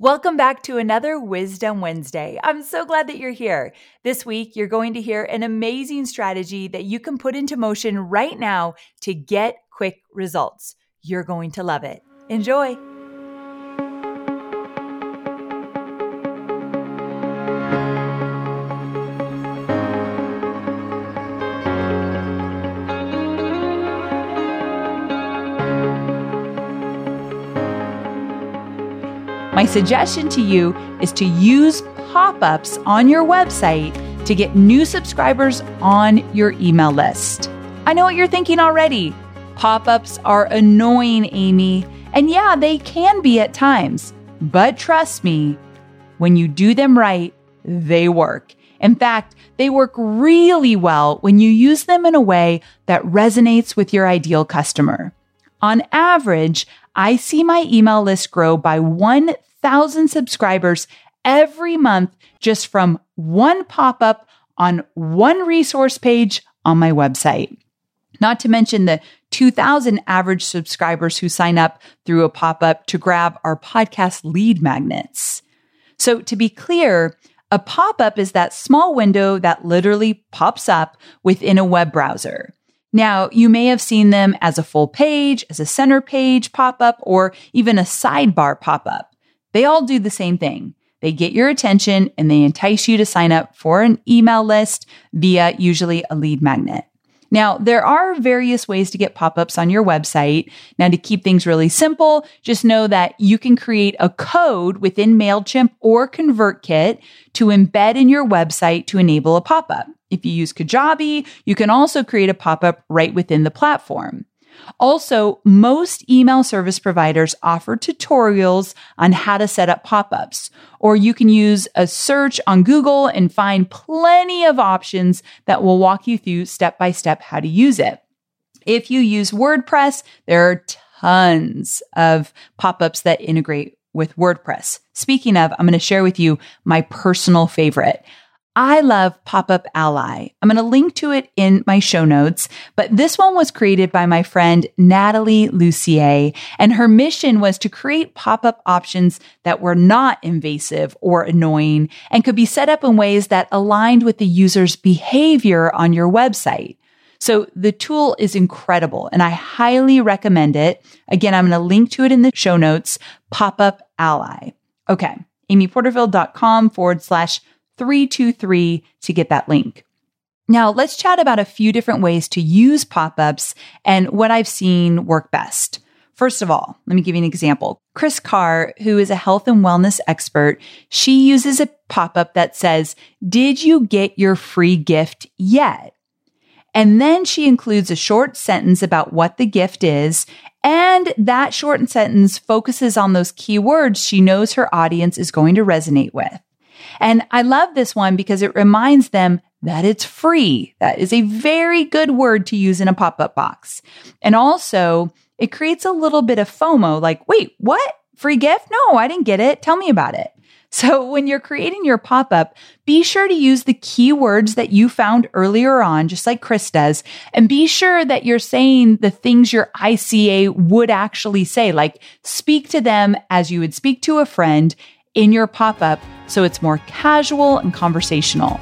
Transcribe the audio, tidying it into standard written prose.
Welcome back to another Wisdom Wednesday. I'm so glad that you're here. This week, you're going to hear an amazing strategy that you can put into motion right now to get quick results. You're going to love it. Enjoy. My suggestion to you is to use pop-ups on your website to get new subscribers on your email list. I know what you're thinking already. Pop-ups are annoying, Amy. And yeah, they can be at times. But trust me, when you do them right, they work. In fact, they work really well when you use them in a way that resonates with your ideal customer. On average, I see my email list grow by 1,000 subscribers every month just from one pop-up on one resource page on my website. Not to mention the 2,000 average subscribers who sign up through a pop-up to grab our podcast lead magnets. So to be clear, a pop-up is that small window that literally pops up within a web browser. Now, you may have seen them as a full page, as a center page pop-up, or even a sidebar pop-up. They all do the same thing. They get your attention and they entice you to sign up for an email list via usually a lead magnet. Now, there are various ways to get pop-ups on your website. Now, to keep things really simple, just know that you can create a code within MailChimp or ConvertKit to embed in your website to enable a pop-up. If you use Kajabi, you can also create a pop-up right within the platform. Also, most email service providers offer tutorials on how to set up pop-ups, or you can use a search on Google and find plenty of options that will walk you through step-by-step how to use it. If you use WordPress, there are tons of pop-ups that integrate with WordPress. Speaking of, I'm going to share with you my personal favorite. I love Pop-Up Ally. I'm going to link to it in my show notes, but this one was created by my friend Natalie Lucier, and her mission was to create pop-up options that were not invasive or annoying and could be set up in ways that aligned with the user's behavior on your website. So the tool is incredible, and I highly recommend it. Again, I'm going to link to it in the show notes, Pop-Up Ally. Okay, amyporterfield.com/323 to get that link. Now, let's chat about a few different ways to use pop-ups and what I've seen work best. First of all, let me give you an example. Chris Carr, who is a health and wellness expert, she uses a pop-up that says, "Did you get your free gift yet?" And then she includes a short sentence about what the gift is, and that short sentence focuses on those keywords she knows her audience is going to resonate with. And I love this one because it reminds them that it's free. That is a very good word to use in a pop-up box. And also, it creates a little bit of FOMO, like, wait, what? Free gift? No, I didn't get it. Tell me about it. So when you're creating your pop-up, be sure to use the keywords that you found earlier on, just like Chris does, and be sure that you're saying the things your ICA would actually say, like speak to them as you would speak to a friend in your pop-up, so it's more casual and conversational.